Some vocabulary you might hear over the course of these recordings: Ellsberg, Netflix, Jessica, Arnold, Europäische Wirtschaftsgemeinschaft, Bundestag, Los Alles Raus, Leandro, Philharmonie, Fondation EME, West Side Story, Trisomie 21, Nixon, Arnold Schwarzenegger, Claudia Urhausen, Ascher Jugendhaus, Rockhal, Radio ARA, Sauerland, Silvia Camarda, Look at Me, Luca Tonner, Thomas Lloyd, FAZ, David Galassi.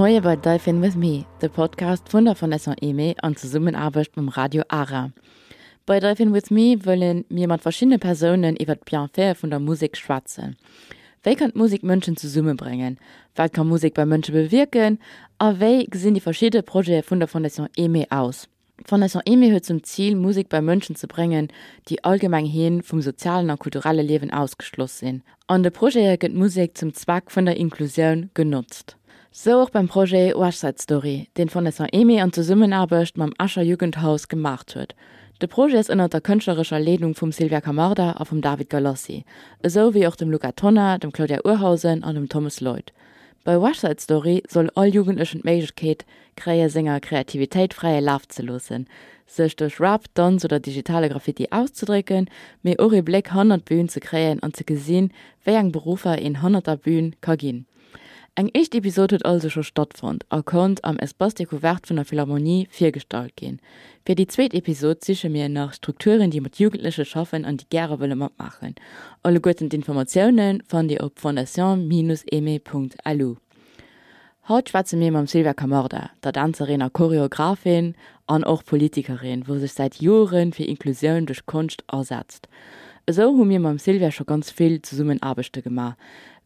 Heute bei Dolphin With Me, der Podcast von der Fondation EME und Zusammenarbeit mit Radio ARA. Bei Dolphin With Me wollen wir mit verschiedenen Personen über die Bienfaits von der Musik schwatzen. Wie kann Musik Menschen zusammenbringen? Was kann Musik bei Menschen bewirken? Und wie sehen die verschiedenen Projekte von der Fondation EME aus? Die Fondation EME hat zum Ziel, Musik bei Menschen zu bringen, die allgemein hin vom sozialen und kulturellen Leben ausgeschlossen sind. Und der Projekt wird Musik zum Zweck von der Inklusion genutzt. So auch beim Projekt West Side Story, den Fondation EME in Zusammenarbeit mit dem Ascher Jugendhaus gemacht wird. Das Projekt ist unter der künstlerischen Leitung von Silvia Camarda und von David Galassi, sowie auch dem Luca Tonner, dem Claudia Urhausen und dem Thomas Lloyd. Bei West Side Story soll all Jugendlichen die Möglichkeit kriegen, Sänger Kreativität freie Lauf zu lassen, sich durch Rap, Tanz oder digitale Graffiti auszudrücken, mit eurem Blick 100 Bühnen zu kriegen und zu sehen, wie ein Berufer in 100er Bühnen kann gehen. Eine echte Episode hat also schon stattgefunden, auch konnte am Espace-Découverte von der Philharmonie viergestaltet gehen. Für die zweite Episode sichern wir nach Strukturen, die mit Jugendlichen schaffen und die gerne wollen mitmachen. Alle guten Informationen findet ihr auf fondation-eme.lu. Heute sprechen wir mit Silvia Camarda, der Tänzerin und Choreografin und auch Politikerin, die sich seit Jahren für Inklusion durch Kunst einsetzt. So haben wir mit Silvia schon ganz viel Zusammenarbeiten gemacht.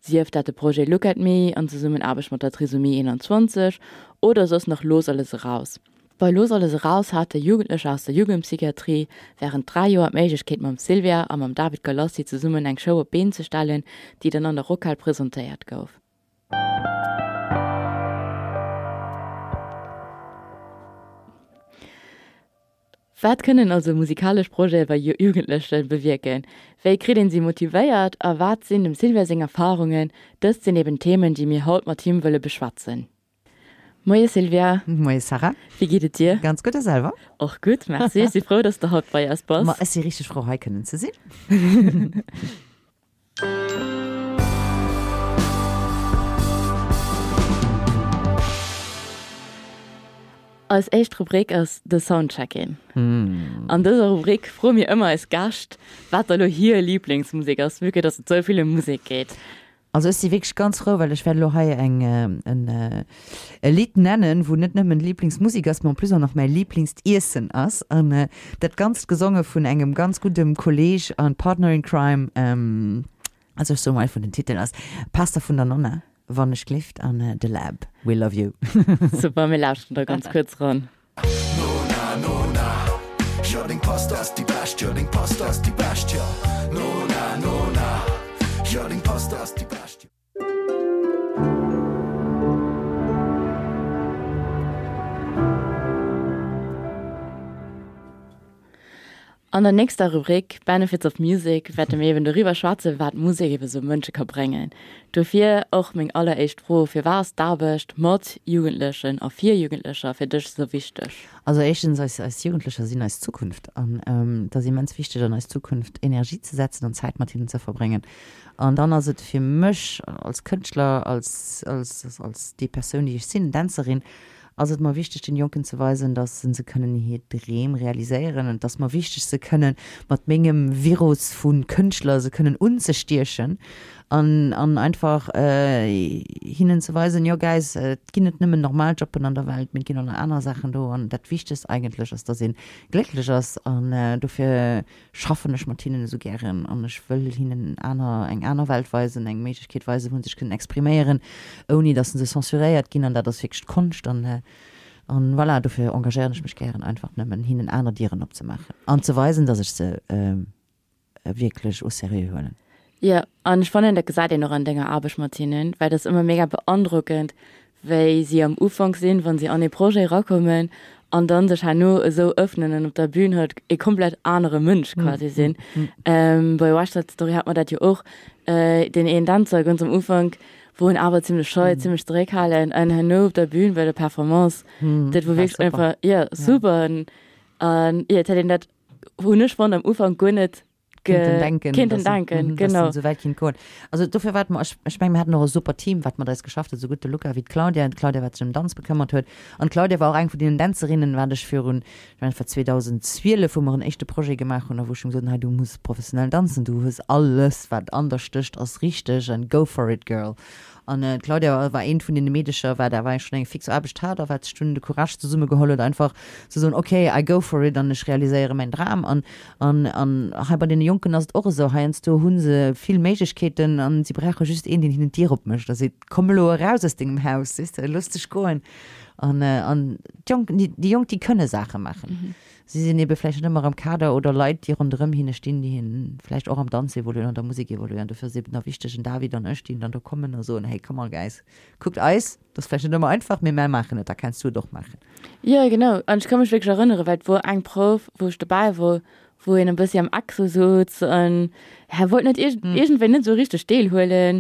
Sie hat das Projekt Look at Me und Zusammenarbeit mit der Trisomie 21 oder sonst noch Los Alles Raus. Bei Los Alles Raus hatte Jugendliche aus der Jugendpsychiatrie während 3 Jahren die Möglichkeit, mit Silvia und mit David Galassi zusammen eine Show auf Beine zu stellen, die dann an der Rockhal präsentiert wurde. Was können also musikalische Projekte bei Jugendlichen bewirken? Wie kriegen sie motiviert? Und was sind dem Silvia seine Erfahrungen? Das sind eben Themen, die wir heute mit ihm beschwatzen wollen. Moin Silvia. Moin Sarah. Wie geht es dir? Ganz gut, selber. Auch gut, merci. Ich bin froh, dass du heute bei uns bist. Ich bin richtig froh, heute können zu sehen. Als erste Rubrik ist The Soundcheck-In. An dieser Rubrik freue ich mich immer als Gast, was da hier Lieblingsmusik ist, wirklich, dass es so viele Musik geht. Also ist sie wirklich ganz froh, weil ich werde heute ein Lied nennen, wo nicht nur mein Lieblingsmusik ist, sondern plus auch noch mein Lieblingsessen ist. Und das ganz gesungen von einem ganz guten Kollege und Partner in Crime, also ich so mal von den Titeln aus, Pasta von der Nonne. Wann ich klift an The Lab. We love you. Super, wir lauschen da ganz kurz ran. Nona, Nona, Jörding Pasta ist die Best, Jörding Pasta ist die Best, ja. Nona, Nona, Jörding Pasta ist die Best. An der nächsten Rubrik, Benefits of Music, werden wir eben darüber schwatzen, was Musik eben so Menschen kann bringen. Dafür auch mein allererst froh, für was da bist, mit Jugendlichen, auch für Jugendliche, für dich so wichtig. Also erstens, als Jugendlicher sind als Zukunft. Und das ist immens wichtig, dann als Zukunft Energie zu setzen und Zeit mit ihnen zu verbringen. Und dann ist es für mich als Künstler, als die Person, die ich bin, Tänzerin, also es ist mal wichtig, den Jungen zu weisen, dass sie können hier Drehen realisieren und dass mal wichtig, sie können mit Mengem Virus von Künstlern, sie können unzerstierchen an einfach hinzuweisen, ja guys, Kinder nehmen normal Job in der Welt mit Kindern anderen Sachen do. Und das Wichtigste eigentlich ist, dass sie glücklich ist und dafür schaffen ich mit ihnen so gerne und ich will ihnen eine andere Welt weisen, eine Möglichkeit weisen, wo sie sich können exprimieren, ohne dass sie zensuriert gehen und das ist wirklich Kunst und voilà, dafür engagiere ich mich gerne einfach nehmen, ihnen andere Tieren abzumachen und zu weisen, dass ich sie wirklich auch seriös höre. Ja, und ich fand das gesagt, noch an Dinge arbeite Martinen, weil das immer mega beeindruckend, weil sie am Anfang sind, wenn sie an die Projekt rankommen und dann sich halt nur so öffnen und auf der Bühne halt ein komplett anderer Mensch quasi sind. Bei West Side Story hat man das ja auch, den einen Tanzer ganz am Anfang, wo ihn aber ziemlich scheu, ziemlich dreckhalle und nur auf der Bühne bei der Performance. Das war wirklich einfach, ja, super. Und ja, ich fand das am Anfang gar nicht Kind und Denken, genau. So weit Kind cool. Also dafür warten wir, ich meine, wir hatten noch ein super Team, was man das geschafft hat, so gute Luca wie Claudia, und Claudia, was sich um Tanz bekümmert hat. Und Claudia war auch eine von den Tänzerinnen, war ich für, ich meine, für 2012 haben wir ein echtes Projekt gemacht und da wurde schon gesagt, hey, du musst professionell tanzen, du hast alles, was anders ist als richtig und go for it, girl. Und Claudia war ein von den Medischen, weil da war ich schon eine fixe Arbeitstag, da war eine Stunde Courage zusammengeholt, einfach zu so sagen, okay, I go for it, und ich realisiere meinen Traum. Und bei den Jungen ist es auch so, du hast viele Möglichkeiten und sie brauchen just einen, den ich nicht auf mich. Da sagt, komm raus aus dem Haus, ist lustig gehen. Und die Jungen, die können Sachen machen. Mhm. Sie sind eben vielleicht nicht mehr am Kader oder Leute, die rundherum stehen, die vielleicht auch am Tanz evoluieren und der Musik evoluieren. Dafür ist es noch wichtig, und David und ich, die dann da kommen und so. Und hey, come on, guys. Guckt alles, das ist vielleicht nicht immer einfach, mehr machen, da kannst du doch machen. Ja, genau. Und ich kann mich wirklich erinnern, weil wo ein Prof, wo ich dabei war, wo ich ein bisschen am Achse sitzt und er wollte nicht irgendwie nicht so richtig still holen.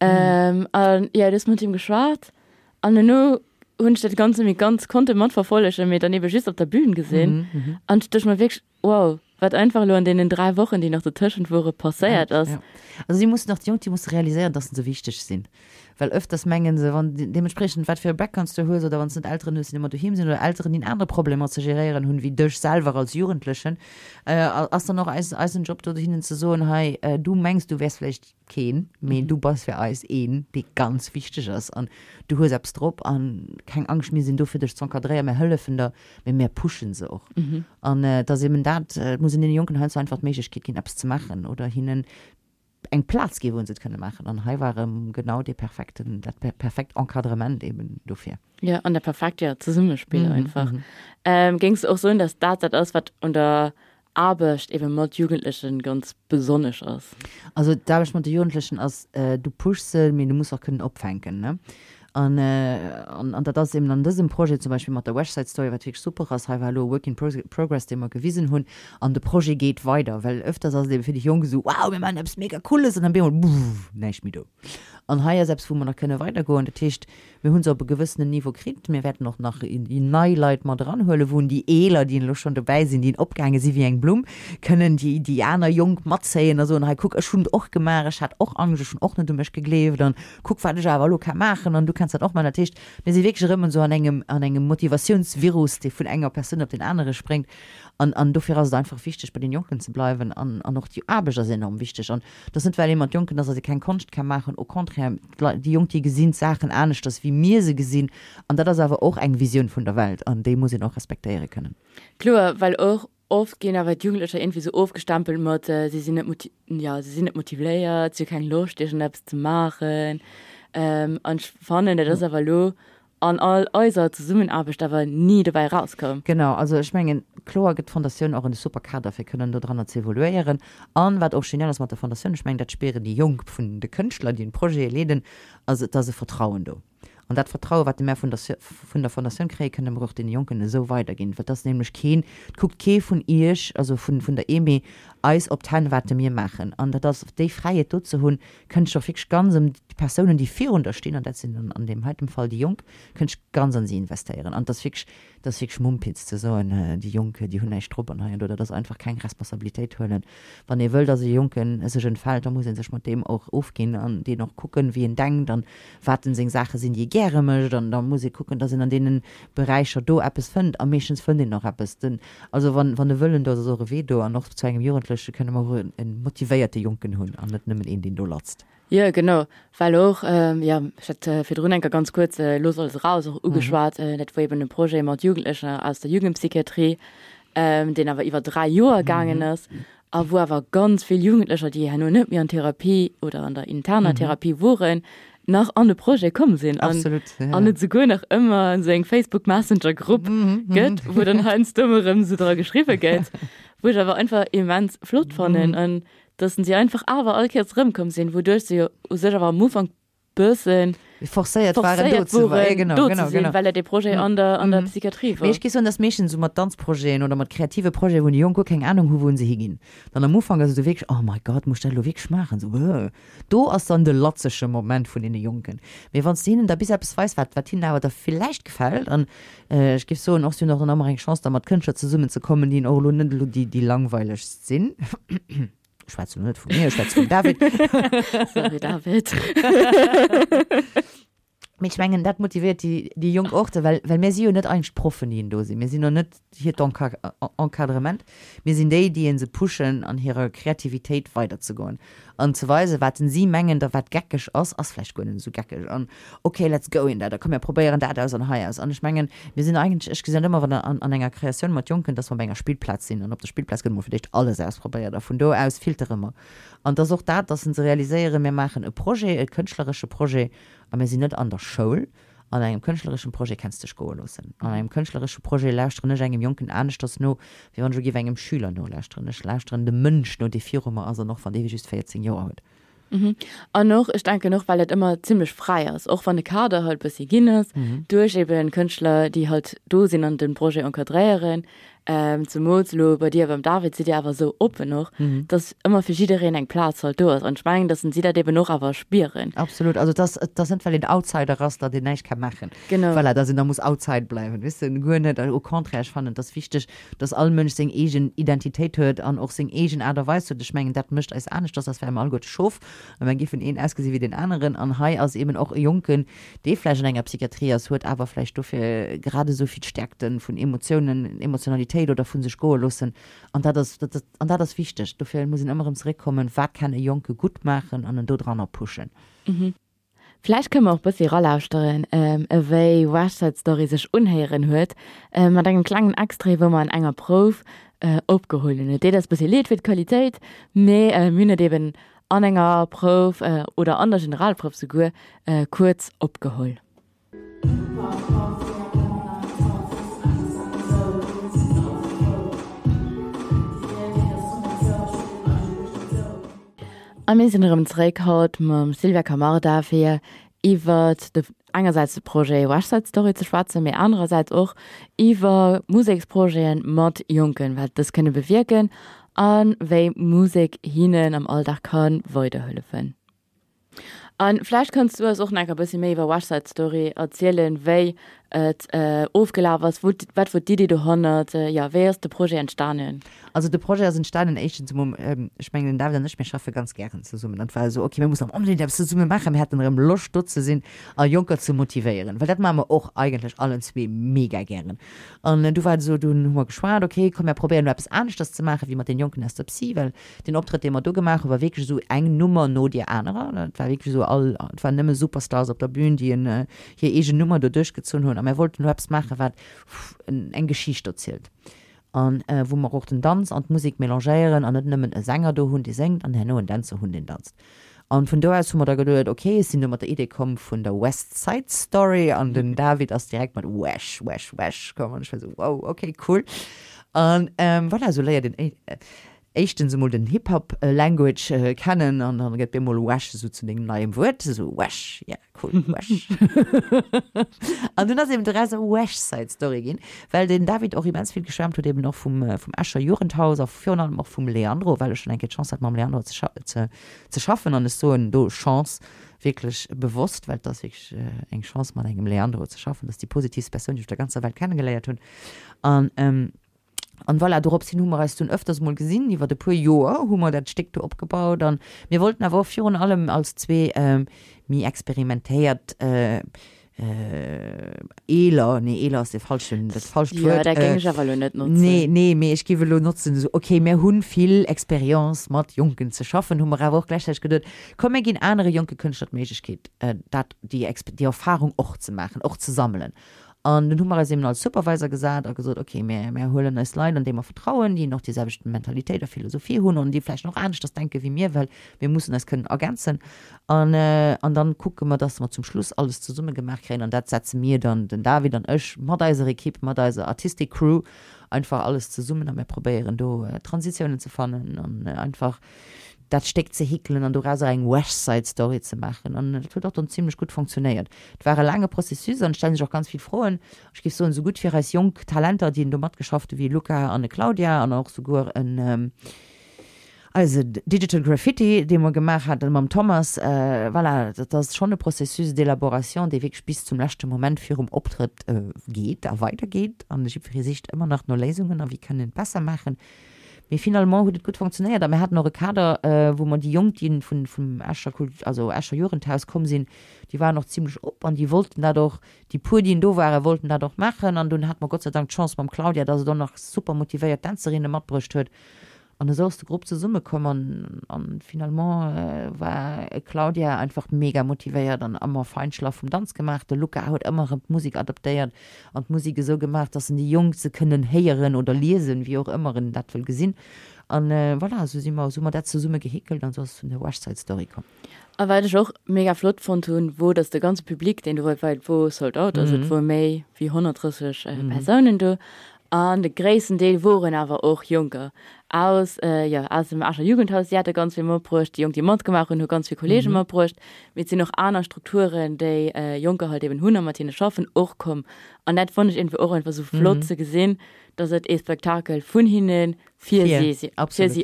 Und ja, das mit ihm geschwart. Und dann und ich das Ganze mit ganz kontentant verfolgt und mich daneben schießt auf der Bühne gesehen. Mm-hmm. Und ich dachte mir wirklich, wow, was einfach nur in den 3 Wochen, die noch dazwischen waren, passiert ist. Ja. Also sie mussten auch, die Jungen, die mussten realisieren, dass sie so wichtig sind. Weil öfters mengen sie, wenn dementsprechend, was für Backgrounds du hörst, oder wenn es nicht Ältere sind, die immer daheim sind, oder Ältere, die andere Probleme zu gerieren haben, wie durch selber als Jugendlichen, als dann noch als ein Job dorthin zu sagen, hey, du meinst, du wärst vielleicht kein, aber du bist für alles ein, die ganz wichtig ist. Und du hörst selbst drauf, und keine Angst, wir sind dafür, dich zu enkadrieren, mehr helfen, mehr pushen sie auch. Mhm. Und dass eben das, muss in den Jungen halt so einfach die Möglichkeit geben, etwas zu machen, oder ihnen einen Platz geben, wo sie es können machen. Und hier war genau das perfekte Enkadrement eben dafür. Ja, und der perfekte Zusammenspiel einfach. Mhm. Ging es auch so, dass das ist, was unter Arbeit eben mit Jugendlichen ganz besonders ist? Also da habe ich mit den Jugendlichen als du pushst sie, aber du musst auch können abfangen, ne? Und das ist eben an diesem Projekt, zum Beispiel mit der West Side Story, was wirklich super ist, weil wir Work in Progress, den wir gewiesen haben, und das Projekt geht weiter, weil öfters ist es für die Jungen so, wow, wir machen etwas mega Cooles, und dann bin ich, nicht mehr da. Und hier selbst, wo wir noch weitergehen können, das heißt, wir haben es auf einem gewissen Niveau gekriegt, wir werden noch nach in neue Leute mal dranholen, wo die Ehler, die schon dabei sind, die in Abgänge sind wie ein Blum, können die Indianer jung matt sehen, also, und hier guck, ich habe auch gemacht, ich hatte auch Angst, ich habe auch nicht um mich geglebt, und guck, was ich aber kann machen, und du kannst das auch mal natürlich, wir sind wirklich immer so an einem Motivationsvirus, der von einer Person auf den anderen springt, und dafür ist es einfach wichtig, bei den Jungen zu bleiben, und auch die Arbeit ist enorm wichtig, und das sind weil jemand Jungen, dass er keine Kunst kann machen, au contraire, die Jungen, die gesehen Sachen anders, das wie mir sie gesehen, und das ist aber auch eine Vision von der Welt, und die muss ich auch respektieren können. Klar, weil auch oft gehen aber die Jugendlichen irgendwie so aufgestampelt mit, sie sind nicht motiviert, sie haben keine Lust, etwas zu machen. Und ich fand, das ist aber so, an all unserer Zusammenarbeit aber nie dabei rauskommen. Genau, also ich meine, klar gibt die Fondation auch eine super Karte, wir können da dran evaluieren. Und was auch genial ist mit der Fondation, ich meine, das spüren die Jungen von den Künstlern, die ein Projekt leiden, also dass sie Vertrauen da. Und das Vertrauen, was wir mehr von der Fondation kriegen, können wir auch den Jungen so weitergehen. Weil das nämlich kein, guckt kein von ihr, also von der EME, alles ob dann, was wir machen. Und das die Freiheit dort zu haben, kann ich auch wirklich ganz an die Personen, die für uns stehen, und das sind an dem heutigen Fall die Jungen, kann ich ganz an sie investieren. Und das wirklich Mumpitz zu sagen, die Jungen, die haben nicht drüber, oder das einfach keine Responsabilität holen. Wenn ihr wollt, dass die Jungen sich entfalten, dann müssen sie sich mit dem auch aufgehen und die noch gucken, wie ihn denkt, dann warten sie Sachen sind, die gerne möchte, und dann muss ich gucken, dass ich an den Bereichen da etwas finde, am meisten finde ich noch etwas. Denn, also wenn wir wollen, dass so wie da noch zu einem Jugendlichen können wir einen motivierten Jungen haben und nicht nur einen, den du lässt. Ja, genau. Weil auch, ich hatte für den ganz kurz Los Alles Raus auch angeschaut, das war eben ein Projekt mit Jugendlichen aus der Jugendpsychiatrie, den aber über 3 Jahre gegangen ist, aber wo aber ganz viele Jugendliche, die ja noch nicht mehr in Therapie oder in der internen Therapie waren, nach einem Projekt kommen sind. Absolut, ja. Und sogar noch immer in so einer Facebook-Messenger-Gruppe geht, wo dann Heinz Dümmerem so dran geschrieben geht, wo ich aber einfach immens flott fand. Und dass sie einfach aber alle kurz rumkommen sind, wodurch sie sich aber am Anfang bisschen forciert waren, dort zu sein, genau. Weil das Projekt an der Psychiatrie war. Ich gehe so an das Mädchen, so mit Tanzprojekten oder mit kreativen Projekten, wo die Jungen keine Ahnung haben, wo sie hingehen. Dann am Anfang, also du wirklich, oh mein Gott, musst du das wirklich machen? So, da ist dann der letzte Moment von den Jungen. Wir wollen sehen, da bis etwas weiß, was ihnen aber da vielleicht gefällt. Und ich gebe so, und auch so noch eine Chance, da mit Künstlern zusammenzukommen, die in Orlando, die langweilig sind. Schwarz und Rot von mir, schwarz von David. Sorry, David. Ich meine, das motiviert die jungen Orte, weil wir sind ja nicht eigentlich Profinieren da. Wir sind ja nicht hier Enkadrement. Wir sind die, die sie pushen, an ihrer Kreativität weiterzugehen. Und zur Weise, was sie mengen, da was geckig ist, ist vielleicht gar nicht so geckig. Und okay, let's go in da können wir probieren, da aus und hier aus. Und ich meine, wir sind eigentlich, ich gesehen immer wenn an einer Kreation mit Jungen, dass wir bei einem Spielplatz sind. Und auf dem Spielplatz können wir vielleicht alles ausprobieren. Von da aus filtern wir. Und das ist auch das, dass sie realisieren, wir machen ein Projekt, ein künstlerisches Projekt, aber wir sind nicht an der Schule. An einem künstlerischen Projekt kannst du dich gehen lassen. An einem künstlerischen Projekt lässt du nicht einem Jungen an, das nur, wie wenn du einem Schüler nur lässt. Ich lässt den Mensch nur die Firma, also noch von der ich 14 Jahre alt. Mhm. Und noch, ich denke noch, weil es immer ziemlich frei ist. Auch wenn die Kader halt ein bisschen gehen ist, durch eben Künstler, die halt da sind und den Projekt enkadrieren. Zum Beispiel bei dir, beim David, sind die aber so offen noch, dass immer für jeden ein Platz halt da ist. Und ich meine, das sind sie da eben noch aber spüren. Absolut. Also das sind vielleicht Outsider-Raster, die nicht machen kann. Genau. Weil da sind, da muss outside bleiben. Wisst ihr, au contraire, ich fand das wichtig, dass alle Menschen seine eigene Identität hört und auch seine eigene Art und Weise. Ich meine, das möchte ich auch nicht, dass das für einmal gut schaff. Und man geht von einem ausgesehen wie den anderen. Und hier als eben auch Jungen, die vielleicht in einer Psychiatrie hört, aber vielleicht dafür gerade so viel Stärkten von Emotionen, Emotionalität oder von sich gehen lassen. Und das ist wichtig. Dafür muss ich immer ins Reck kommen, was kann ein Junge gut machen und da dran pushen. Mhm. Vielleicht können wir auch ein bisschen rauslauschen, wie West Side Story sich unheiren hört. Man denkt einen kleinen Extra, wo man an einer Prof abgeholt hat. Das ein bisschen leid für die Qualität, mehr müssen eben an einer Prof oder an der Generalprof sogar kurz abgeholt. Am meisten im Zurückhalt mit Silvia Camarda für über einerseits das Projekt West Side Story zu schwatzen, aber andererseits auch über Musikprojekte mit Jungen, weil das können bewirken und wie Musik hinein am Alltag kann weiterhelfen. Und vielleicht kannst du uns auch noch ein bisschen mehr über West Side Story erzählen, wie es aufgelaufen ist, was wird die du hast, ja, wie ist das Projekt entstanden? Also das Projekt ist entstanden, ich meine, den David und ich, wir schaffen ganz gerne zusammen. Und war so, okay, wir müssen unbedingt etwas zusammen machen, wir hatten Lust, dort zu sein, Junker zu motivieren. Weil das machen wir auch eigentlich alle zwei mega gerne. Und du warst so, du hast gesprochen, okay, komm, wir probieren etwas anderes zu machen, wie mit den Junkern aus der Psy, weil den Auftritt, den wir da gemacht haben, war wirklich so eine Nummer nur die andere. Das war wirklich so, es waren nicht mehr Superstars auf der Bühne, die eine eigene Nummer da durchgezogen haben. Aber wir wollten nur etwas machen, was eine Geschichte erzählt. Und wo wir auch den Tanz und die Musik melangieren und nicht nur einen Sänger da haben, der singt, und nur einen Tänzer, der tanzt. Und von da aus haben wir da gedacht, okay, es sind wir mit der Idee gekommen von der West Side Story und dann David ist direkt mit Wash gekommen. Und ich war so, wow, okay, cool. Und voilà, so leider den... Erstens mal den Hip-Hop-Language kennen und dann geht mir mal Wash so zu den neuen Wort. So Wash, ja, cool, Wash. Und dann ist eben der Rest West-Side-Story gehen, weil den David auch immens viel geschwärmt hat, eben noch vom Ascher Jugendhaus, vor allem auch vom Leandro, weil er schon eine Chance hat, mit dem Leandro zu schaffen. Und es ist so eine Chance wirklich bewusst, weil das wirklich eine Chance mit einem Leandro zu schaffen, dass die positive Person, die ich auf der ganzen Welt kennengelernt habe. Und voilà, darauf sind wir uns öfters mal gesehen, die war ein paar Jahre, haben wir das Stück da abgebaut. Und wir wollten aber vor allem als zwei mich experimentiert Ela ist das falsche Wort. Ja, da kann ich aber nicht nutzen. Nee, ich gebe nur nutzen. So, okay, wir haben viel Experience mit Jungen zu schaffen, haben wir aber auch gleichzeitig gedacht, komm, wir gehen andere junge Künstler die Möglichkeit, die Erfahrung auch zu machen, auch zu sammeln. Und dann haben wir es eben als Supervisor gesagt, und gesagt, okay, wir holen uns Leute, an denen wir vertrauen, die noch dieselbe Mentalität oder Philosophie haben und die vielleicht noch anders das denken wie mir, weil wir müssen das können ergänzen. Und dann gucken wir, dass wir zum Schluss alles zusammen gemacht kriegen und das setzen wir dann, den David und ich, mit unserer Equipe, mit unserer Artistik-Crew, einfach alles zusammen und wir probieren, da Transitionen zu finden und einfach das steckt zu häkeln und daraus eine West Side Story zu machen. Und das hat auch dann ziemlich gut funktioniert. Es war ein langer Prozess und stellen sich auch ganz viel Frauen. Ich gebe so gut für als junge Talente, die in Domat geschafft wie Luca und Claudia und auch sogar ein Digital Graffiti, den man gemacht hat mit Thomas. Voilà, das ist schon ein Prozess d'Elaboration, der wirklich bis zum letzten Moment für einen Auftritt geht, weitergeht. Und ich habe für die Sicht immer noch nur Lesungen, wie kann ich das besser machen. Mais finalement hat das gut funktioniert. Wir hatten noch einen Kader, wo man die Jungen, die vom Ascher Jugendhaus kommen sind, die waren noch ziemlich up und die wollten dadurch, die pur, die da waren, wollten dadurch machen. Und dann hat man Gott sei Dank die Chance mit Claudia, dass sie dann noch super motiviert Tänzerinnen mitgebracht hat. Und so ist die Gruppe zusammengekommen und finalement war Claudia einfach mega motiviert und immer Feinschlaf vom Tanz gemacht. Der Luca hat immer Musik adaptiert und Musik so gemacht, dass die Jungs können hören oder lesen, wie auch immer, in das will gesehen. Und voilà, so sind wir das zusammen gehäkelt und so ist es von der West Side Story gekommen. Aber das ist auch mega flott von tun, wo das ganze Publikum, den du weit wo sold out, also wo mehr wie 130 Personen da. Und der größte Teil waren aber auch Junge. Aus dem Ascher Jugendhaus, die hatten ganz viel mitgebracht, die Jungs die Mund gemacht und haben ganz viele Kollegen mitgebracht. Mit sind noch anderen Strukturen, die Junge halt eben Hunde mit denen schaffen, auch kommen. Und das fand ich irgendwie auch einfach so flott zu sehen, dass das ein Spektakel von hinten für sie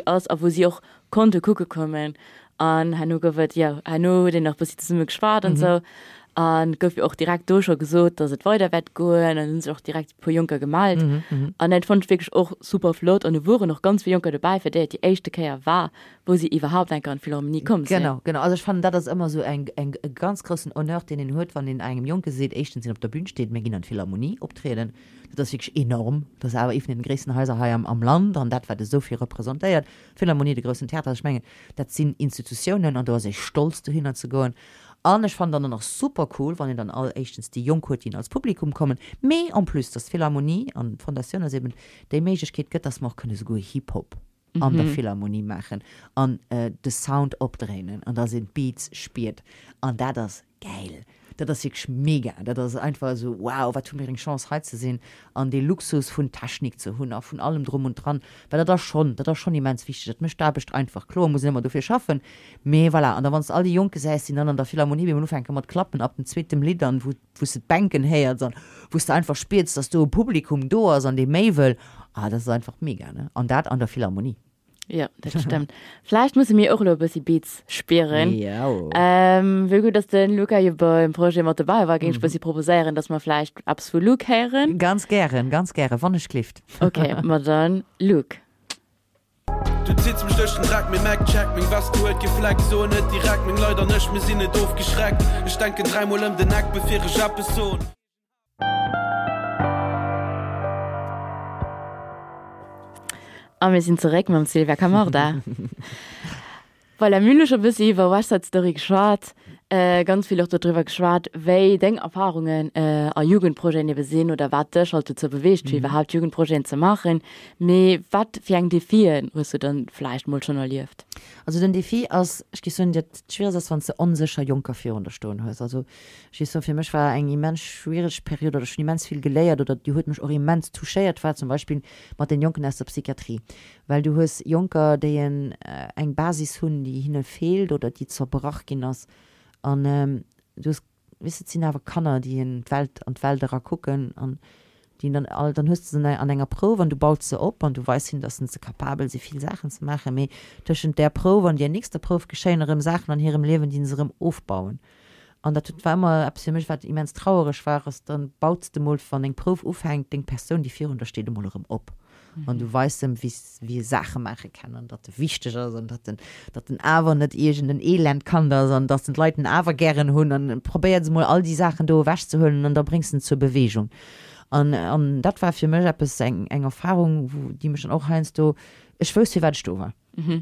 aus, obwohl sie auch konnte gucken kommen. Und haben den noch ein bisschen zusammen gespart und so. Und ich habe auch direkt durch und gesagt, dass es weiter wird gehen. Und dann sind sie auch direkt ein paar Junker gemalt. Und dann fand ich wirklich auch super flott. Und da waren noch ganz viele Junker dabei, für die erste Kehr war, wo sie überhaupt an die Philharmonie kommen. Genau. Also ich fand, das ist immer so ein ganz großen Honor, den ihr hört, wenn ihr in einem Junker seht, erstens auf der Bühne steht, wir gehen an die Philharmonie auftreten. Das ist wirklich enorm. Das ist aber eben in den größten Häusern hier am Land. Und das wird so viel repräsentiert. Philharmonie, die größten Theater, ich meine, das sind Institutionen. Und da ist ich stolz, dahin zu gehen. Und ich fand dann noch super cool, wenn dann alle erstens die Jungkurtin als Publikum kommen. Mehr und plus, das Philharmonie und Fondation, also eben die Möglichkeit gibt, dass man auch so gut Hip-Hop an der Philharmonie machen und den Sound abdrehen und da sind Beats spielt. Und das ist geil. Das ist wirklich mega. Das ist einfach so, wow, was tun wir eine Chance heute zu sehen, an den Luxus von Technik zu haben, von allem drum und dran. Weil das ist schon immens wichtig. Das ist einfach klar, muss ich immer dafür schaffen. Mais voilà. Und dann, wenn es all die Jungs sind, dann an der Philharmonie, wenn man anfängt, man klappen ab dem zweiten Lied, dann, wo es die Banken hört, wo es einfach spielst, dass du ein Publikum da hast, an dem Mavel. Das ist einfach mega. Ne? Und das an der Philharmonie. Ja, das stimmt. Vielleicht muss ich mir auch noch ein bisschen Beats spielen. Ja. Wie gut, dass denn Luca hier beim Projekt mit dabei war, ging ich ein bisschen proposieren, dass wir vielleicht abs für Luke hören. Ganz gern, wann ich klift. Okay, mal dann Luke. Du ziehst mich durch den Rack, mir merkt, check mich, was du halt gefleckt, so nicht direkt, mir leider nicht, mir sind nicht doof geschreckt. Ich denke dreimal um den Nack, bevor ich abbesohn. Und wir sind zurück mit Silvia Camarda. Weil er mündlich ein bisschen über West Side Story geschwatzt, ganz viel auch darüber geschwatzt, welche Denkerfahrungen an Jugendprojekten sind oder was dich halt dazu bewegt, überhaupt Jugendprojekte zu machen. Aber was für ein Defi hast du dann vielleicht mal schon erlebt? Also den Defi ist, ich finde es schwierig, dass wenn du unsicher Junker für unterstehen hast. Also ich finde, für mich war eine immens schwierige Periode, oder schon immens viel gelehrt oder die hat mich auch immens touchiert, war zum Beispiel mit den Junkern aus der Psychiatrie. Weil du hast Junker, die eine Basis haben, die ihnen fehlt oder die zerbrach gehen. Und du hast, wisst ihr, aber Kanner, die in die Welt und Wälder gucken und die dann hörst du sie an einer Probe und du baust sie ab und du weißt hin, dass sie kapabel sind, viele Sachen zu machen. Aber zwischen der Probe und der nächsten Probe geschehen Sachen an ihrem Leben, die sie aufbauen. Und das war immer für mich, was immens traurig war, ist, dann baut du mal von den Probe aufhängt, den Person, die vor uns steht, mal ab. Und du weißt, wie Sachen machen kann und dass es wichtig ist und dass ein Aber nicht irgendein Elend kann, sondern dass den Leuten aber gerne haben und probieren sie mal all die Sachen da wegzuholen und dann bringst du sie zur Bewegung. Und das war für mich etwas, eine Erfahrung, die mich dann auch heißt, ich weiß, wie weit ich da war.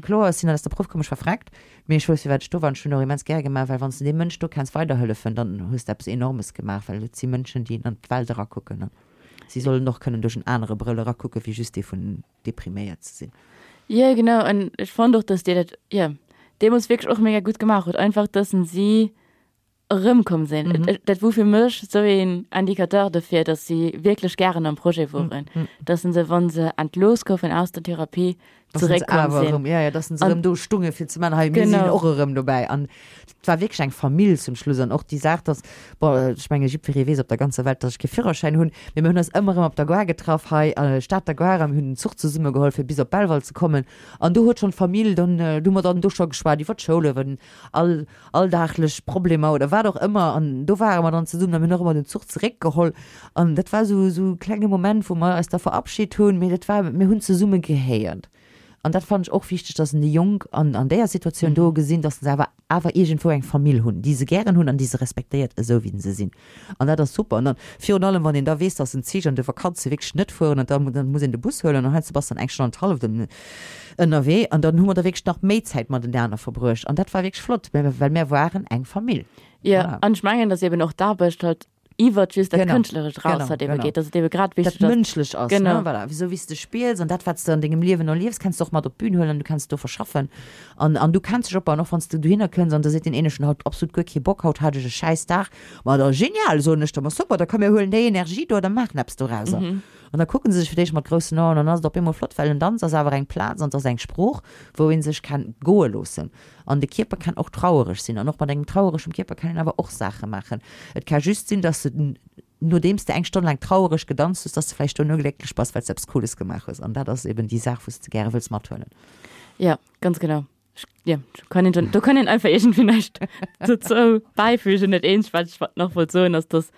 Klar, es ist dass der Prof komisch verfragt, aber ich weiß, wie weit ich da war und schon noch immens gerne gemacht, weil wenn du den Menschen da kannst weiterhelfen, dann hast du etwas Enormes gemacht, weil das sind Menschen, die in die Wälder gucken. Ne? Sie sollen noch können durch eine andere Brille gucken, wie just die von deprimiert sind. Ja, genau. Und ich fand doch, dass die muss wirklich auch mega gut gemacht. Einfach, dass sie rumkommen sind. Das war für mich so ein Indikator dafür, dass sie wirklich gerne am Projekt waren. Dass sie, wenn sie loskaufen aus der Therapie, zurückkommen sind. Ja, das sind so rum, du Stunge für Zimmernheim, wir sind auch rum dabei. Und es war wirklich eine Familie zum Schluss. Und auch die sagt, dass, ich meine, ich habe viele Wesen auf der ganzen Welt, dass ich keinen Führerschein habe. Wir haben uns immer auf der Guare getroffen, Stadt der Guare, haben den Zug zusammengeholfen, bis auf Bellwald zu kommen. Und du hast schon Familie, du hast dann schon gespart, die wird Schule, wenn alldachlich Probleme oder was auch immer. Und da waren wir dann zusammen, haben wir noch immer den Zug zurückgeholt. Und das war so ein kleiner Moment, wo wir uns da verabschiedet haben, wir haben zusammen gehört. Und das fand ich auch wichtig, dass die Jungen an der Situation da gesehen, dass sie aber irgendwo eine Familie haben, die sie gerne haben und die sie respektiert, so wie sie sind. Und das ist super. Und dann, für allem, wenn du da weißt, dass sie sich an der Vakanz wirklich nicht fahren und dann muss ich in den Bus holen und dann hat Sebastian eigentlich schon einen Teil auf den NRW und dann haben wir da wirklich noch mehr Zeit mit den anderen verbracht. Und das war wirklich flott, weil wir waren eine Familie. Ja, und ich meine, dass eben auch da bist, halt Iwer tschüss, das künstlerisch raus, hat eben geht, das ist eben gerade wichtig. Das menschlich aus, genau. Ne? Voilà. So wie du spielst und das, was du in deinem Leben noch lebst, kannst du doch mal auf die Bühne holen und du kannst du verschaffen. Und du kannst dich aber noch, wenn du hinkommst und da sieht den einen schon halt absolut gut keinen Bock, hat einen scheiß Tag, war da genial, so nicht, aber super, da können wir holen die Energie da, dann machen wir raus. Mhm. Und dann gucken sie sich vielleicht mit großen Ohren und dann ist doch immer flott, weil dann ist das aber ein Platz und das ist ein Spruch, wohin sich kann gehen lassen. Und der Körper kann auch traurig sein. Und auch mit einem traurigen Körper kann er aber auch Sachen machen. Es kann just sein, dass du nur demst du eine Stunde lang traurig gedanzt hast, dass du vielleicht nur glücklich bist, weil es selbst Cooles gemacht ist. Und das ist eben die Sache, was du gerne willst machen. Ja, ganz genau. Ja, du kannst einfach irgendwie nicht dazu beifügen, nicht ähnlich, weil ich noch wohl so, dass das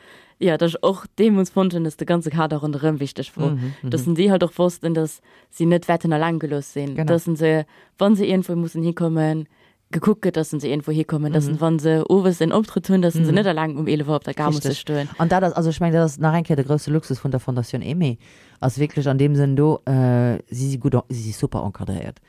ja, das ist auch dem uns gefunden, dass der ganze Kader auch unter anderem wichtig war. Dass die halt auch wussten, dass sie nicht weiter lang gelöst sind. Genau. Dass sie, wenn sie irgendwo müssen hinkommen, geguckt wird, dass sie irgendwo hinkommen. Dass sie, wenn sie Uwes in Auftritt tun, dass sie nicht lang um 11 Uhr auf der Garmus zu stehen. Und da das, also ich meine, das ist nachher der größte Luxus von der Fondation EME. Also wirklich an dem Sinn, sie ist super enkadriert.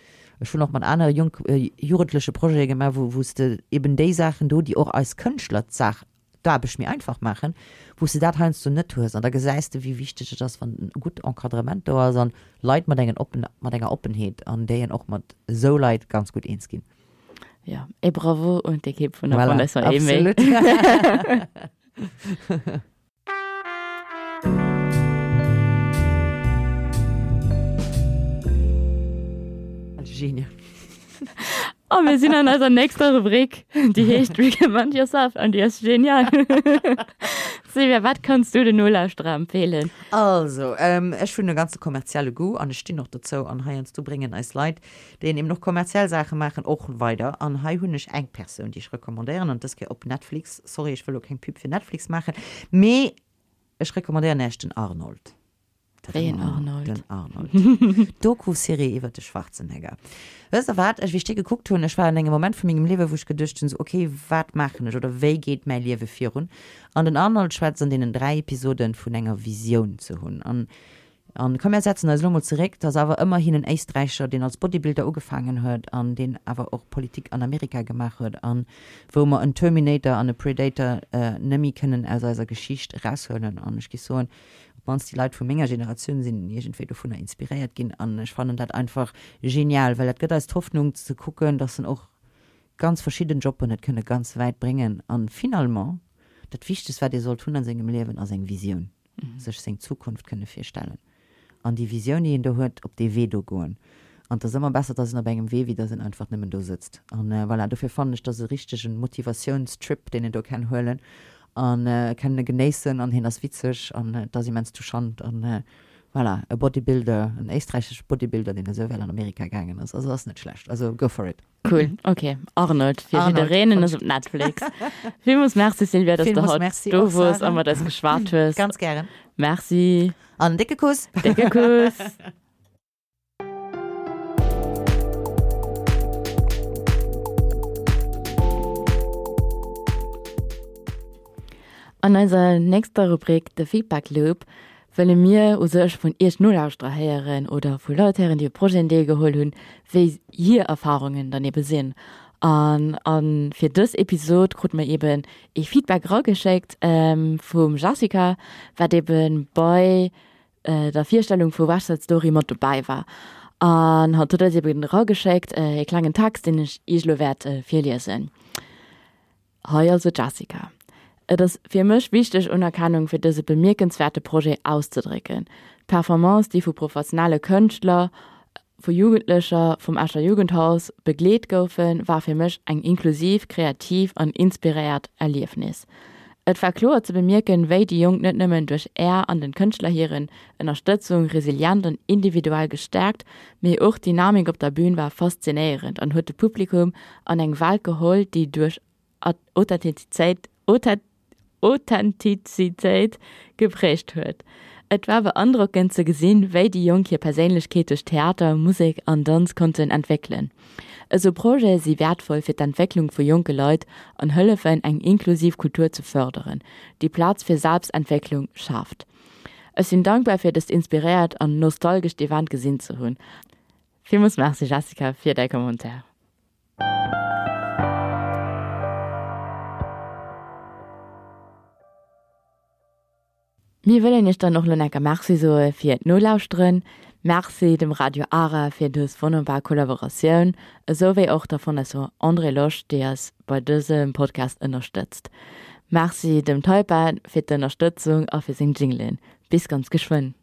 Schon noch mal andere jugendliche Projekte gemacht, wo es eben die Sachen, die auch als Künstler sagt, da habe ich mir einfach machen, wo sie das halt so nicht tust. Und da gesagt, wie wichtig ist das von einem guten Enkadrement da ist, und Leute mit einer Offenheit und denen auch mit so Leuten ganz gut einzugehen. Ja, et bravo und ich gebe von der Fondation EME. Absolut. Genial. Oh, wir sind an unserer nächsten Rubrik, die heißt Recommend Yourself und die ist genial. Silvia, was kannst du den Nullaustra empfehlen? Also, ich finde eine ganze kommerzielle gut und ich stehe noch dazu, an Haiens zu bringen als Leute, die eben noch kommerzielle Sachen machen, auch weiter. An Hai habe ich eine Person, die ich rekommandiere und das geht auf Netflix. Sorry, ich will auch keinen Pub für Netflix machen, aber ich rekommandiere nicht den Arnold. Den Arnold. Doku-Serie über den Schwarzenegger. Weißt du, was ich wichtig geguckt habe, ich war in einem Moment von meinem Leben, wo ich gedacht habe, okay, was mache ich oder wie geht mein Leben für uns? Und den Arnold schwarz in den 3 Episoden von einer Vision zu haben. Und komm, wir setzen uns nochmal zurück, dass aber immerhin ein Österreicher, den als Bodybuilder angefangen hat und den aber auch Politik in Amerika gemacht hat und wo wir einen Terminator und einen Predator nicht mehr können aus unserer Geschichte rausholen. Und ich gehe so an, wenn die Leute von meiner Generation sind, irgendwie davon inspiriert gehen. Und ich fand das einfach genial, weil das geht als Hoffnung zu gucken, dass sie auch ganz verschiedene Jobs nicht können ganz weit bringen. Und finalmente, das Wichtigste, was ihr sollt tun in seinem Leben, ist eine Vision. Sich seine Zukunft können vorstellen. Und die Vision, die ihr da hört, ob die Wege gehen. Und das ist immer besser, dass ihr bei einem Weh wieder sind, einfach nicht mehr da sitzt. Und voilà, dafür fand ich das richtigen Motivationstrip, den ihr da kann hören. Und können genießen und hin das witzig und das immens touchant und voilà, ein Bodybuilder, ein österreichischer Bodybuilder, den er so in Amerika gegangen ist. Also das ist nicht schlecht. Also go for it. Cool, okay. Arnold, wir reden auf Netflix. Vielen merci, Silvia, dass du heute da warst und wir das geschwart hast. Ganz gerne. Merci. Und dicke Kuss. Dicke Kuss. An unserer nächsten Rubrik, der Feedback-Loop, wollen wir uns von erst Nullaustra hören oder von Leuten hören, die Projekte geholt haben, wie hier Erfahrungen daneben sind. Und für das Episode kriegt man eben ein Feedback rausgeschickt von Jessica, was eben bei der Vorstellung von West Side Story mit dabei war. Und hat das eben rausgeschickt, einen kleinen Text, den ich werde vorlesen. Hi, also Jessica. Das ist für mich wichtig, Anerkennung für dieses bemerkenswerte Projekt auszudrücken. Performance, die von professionellen Künstlern, von Jugendlichen, vom Ascher Jugendhaus begleitet wurden, war für mich ein inklusiv, kreativ und inspiriertes Erlebnis. Es war klar zu bemerken, wie die Jungen nicht nur durch Ehr an den Künstlerinnen Unterstützung, resilient und individuell gestärkt, aber auch die Dynamik auf der Bühne war faszinierend und hat das Publikum an eine Welt geholt, die durch Authentizität geprägt wird. Et war andruckend zu gesehen, wie die Jungen hier Persönlichkeit durch Theater, Musik und Tanz konnten entwickeln. Also Projekte sind wertvoll für die Entwicklung von jungen Leuten und helfen, eine inklusive Kultur zu fördern, die Platz für Selbstentwicklung schafft. Ich bin dankbar für das inspiriert und nostalgisch die Wand gesehen zu haben. Vielen Dank, Jessica, für deinen Kommentar. Wir wollen euch dann noch Lonaka Merci so für die Nullausstreuen. Merci dem Radio ARA für die wunderbare Kollaboration, sowie auch der Fondation André Losch, die uns bei diesem Podcast unterstützt. Merci dem Teupan für die Unterstützung und für den Jingle. Bis ganz geschwind.